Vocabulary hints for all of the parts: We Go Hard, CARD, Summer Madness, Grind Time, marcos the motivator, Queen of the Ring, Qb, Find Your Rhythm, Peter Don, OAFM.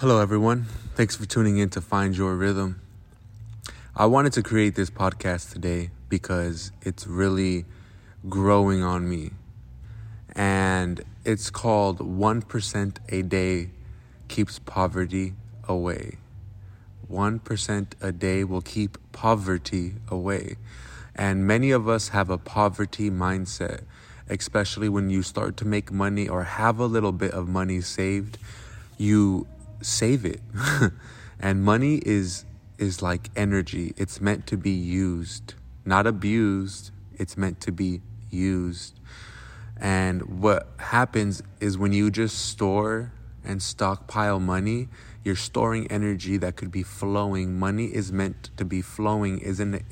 Hello, everyone. Thanks for tuning in to Find Your Rhythm. I wanted to create this podcast today because it's really growing on me. And it's called 1% a day keeps poverty away. 1% a day will keep poverty away. And many of us have a poverty mindset, especially when you start to make money or have a little bit of money saved. You save it. And money is like energy. It's meant to be used, not abused. It's meant to be used. And what happens is when you just store and stockpile money, you're storing energy that could be flowing. Money is meant to be flowing. It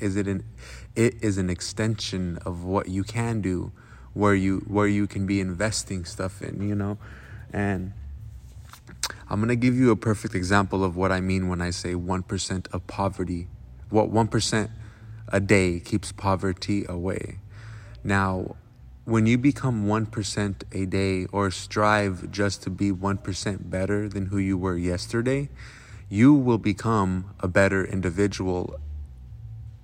is an extension of what you can do, where you can be investing stuff in, and I'm going to give you a perfect example of what I mean when I say 1% of poverty. What 1% a day keeps poverty away. Now, when you become 1% a day or strive just to be 1% better than who you were yesterday, you will become a better individual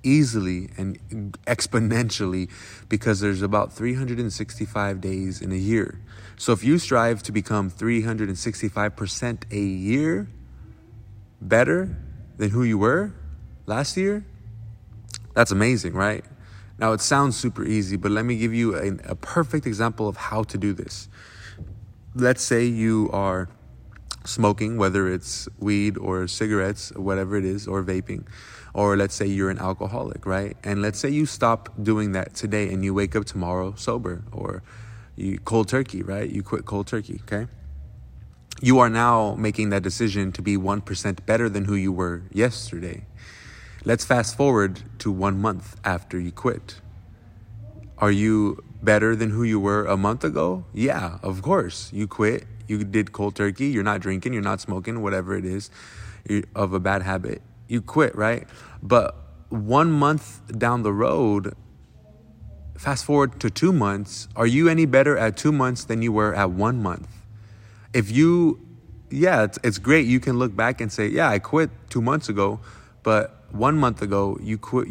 easily and exponentially, because there's about 365 days in a year. So if you strive to become 365% a year better than who you were last year, that's amazing, right? Now, it sounds super easy, but let me give you a perfect example of how to do this. Let's say you are smoking, whether it's weed or cigarettes, whatever it is, or vaping, or let's say you're an alcoholic, right? And let's say you stop doing that today and you wake up tomorrow sober, or you cold turkey, right? You quit cold turkey, okay? You are now making that decision to be 1% better than who you were yesterday. Let's fast forward to 1 month after you quit. Are you better than who you were a month ago? Yeah, of course. You quit. You did cold turkey. You're not drinking. You're not smoking, whatever it is of a bad habit. You quit, right? But 1 month down the road, fast forward to 2 months, are you any better at 2 months than you were at 1 month? It's great. You can look back and say, yeah, I quit 2 months ago, but 1 month ago you quit.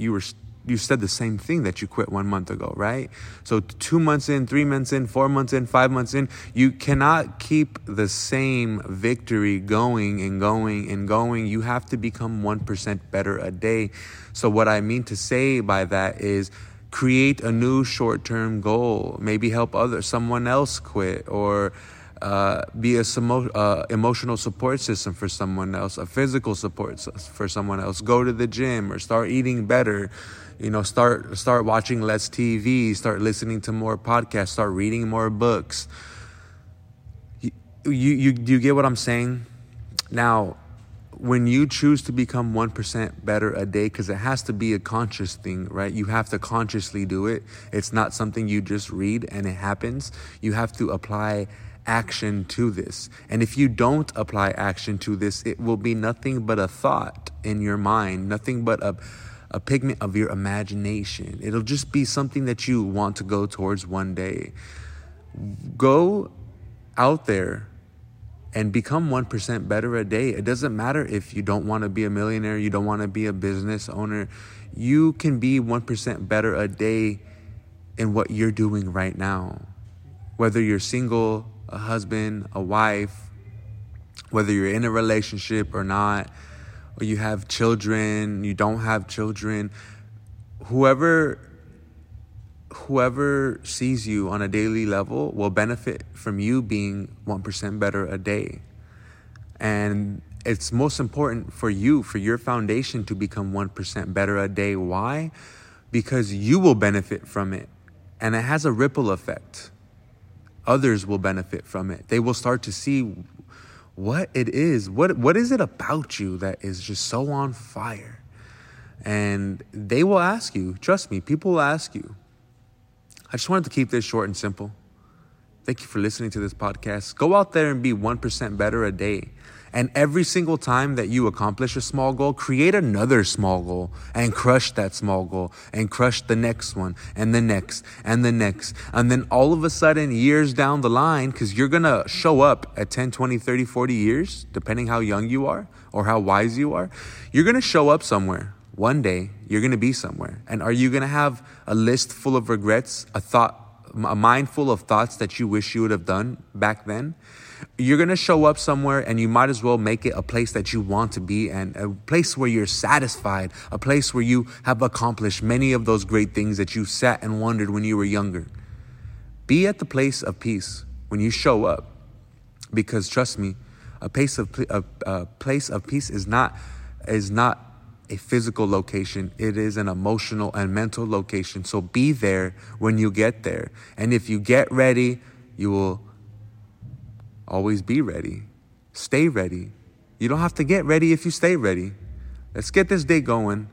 You said the same thing that you quit 1 month ago, right? So 2 months in, 3 months in, 4 months in, 5 months in, you cannot keep the same victory going and going and going. You have to become 1% better a day. So what I mean to say by that is create a new short-term goal. Maybe help someone else quit, or be an emotional support system for someone else, a physical support for someone else. Go to the gym or start eating better. Start watching less TV, start listening to more podcasts, start reading more books. You get what I'm saying? Now, when you choose to become 1% better a day, because it has to be a conscious thing, right? You have to consciously do it. It's not something you just read and it happens. You have to apply action to this. And if you don't apply action to this, it will be nothing but a thought in your mind, nothing but a pigment of your imagination. It'll just be something that you want to go towards one day. Go out there and become 1% better a day. It doesn't matter if you don't want to be a millionaire, you don't want to be a business owner. You can be 1% better a day in what you're doing right now. Whether you're single, a husband, a wife, whether you're in a relationship or not, or you have children, you don't have children, whoever sees you on a daily level will benefit from you being 1% better a day. And it's most important for you, for your foundation, to become 1% better a day. Why? Because you will benefit from it, and it has a ripple effect. Others will benefit from it. They will start to see what it is. What is it about you that is just so on fire? And they will ask you. Trust me, people will ask you. I just wanted to keep this short and simple. Thank you for listening to this podcast. Go out there and be 1% better a day. And every single time that you accomplish a small goal, create another small goal and crush that small goal and crush the next one and the next and the next. And then all of a sudden, years down the line, because you're going to show up at 10, 20, 30, 40 years, depending how young you are or how wise you are, you're going to show up somewhere. One day, you're going to be somewhere. And are you going to have a list full of regrets, a mind full of thoughts that you wish you would have done back then? You're going to show up somewhere, and you might as well make it a place that you want to be, and a place where you're satisfied, a place where you have accomplished many of those great things that you sat and wondered when you were younger. Be at the place of peace when you show up, because trust me, a place of peace is not a physical location. It is an emotional and mental location. So be there when you get there. And if you get ready, you will always be ready. Stay ready. You don't have to get ready if you stay ready. Let's get this day going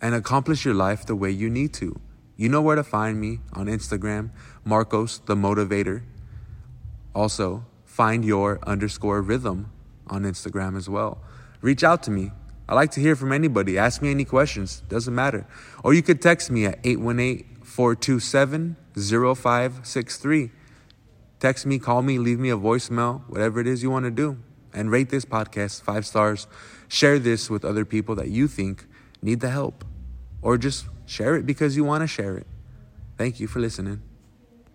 and accomplish your life the way you need to. You know where to find me on Instagram, Marcos the Motivator. Also, find your _rhythm on Instagram as well. Reach out to me. I like to hear from anybody. Ask me any questions. Doesn't matter. Or you could text me at 818-427-0563. Text me, call me, leave me a voicemail, whatever it is you want to do. And rate this podcast 5 stars. Share this with other people that you think need the help. Or just share it because you want to share it. Thank you for listening.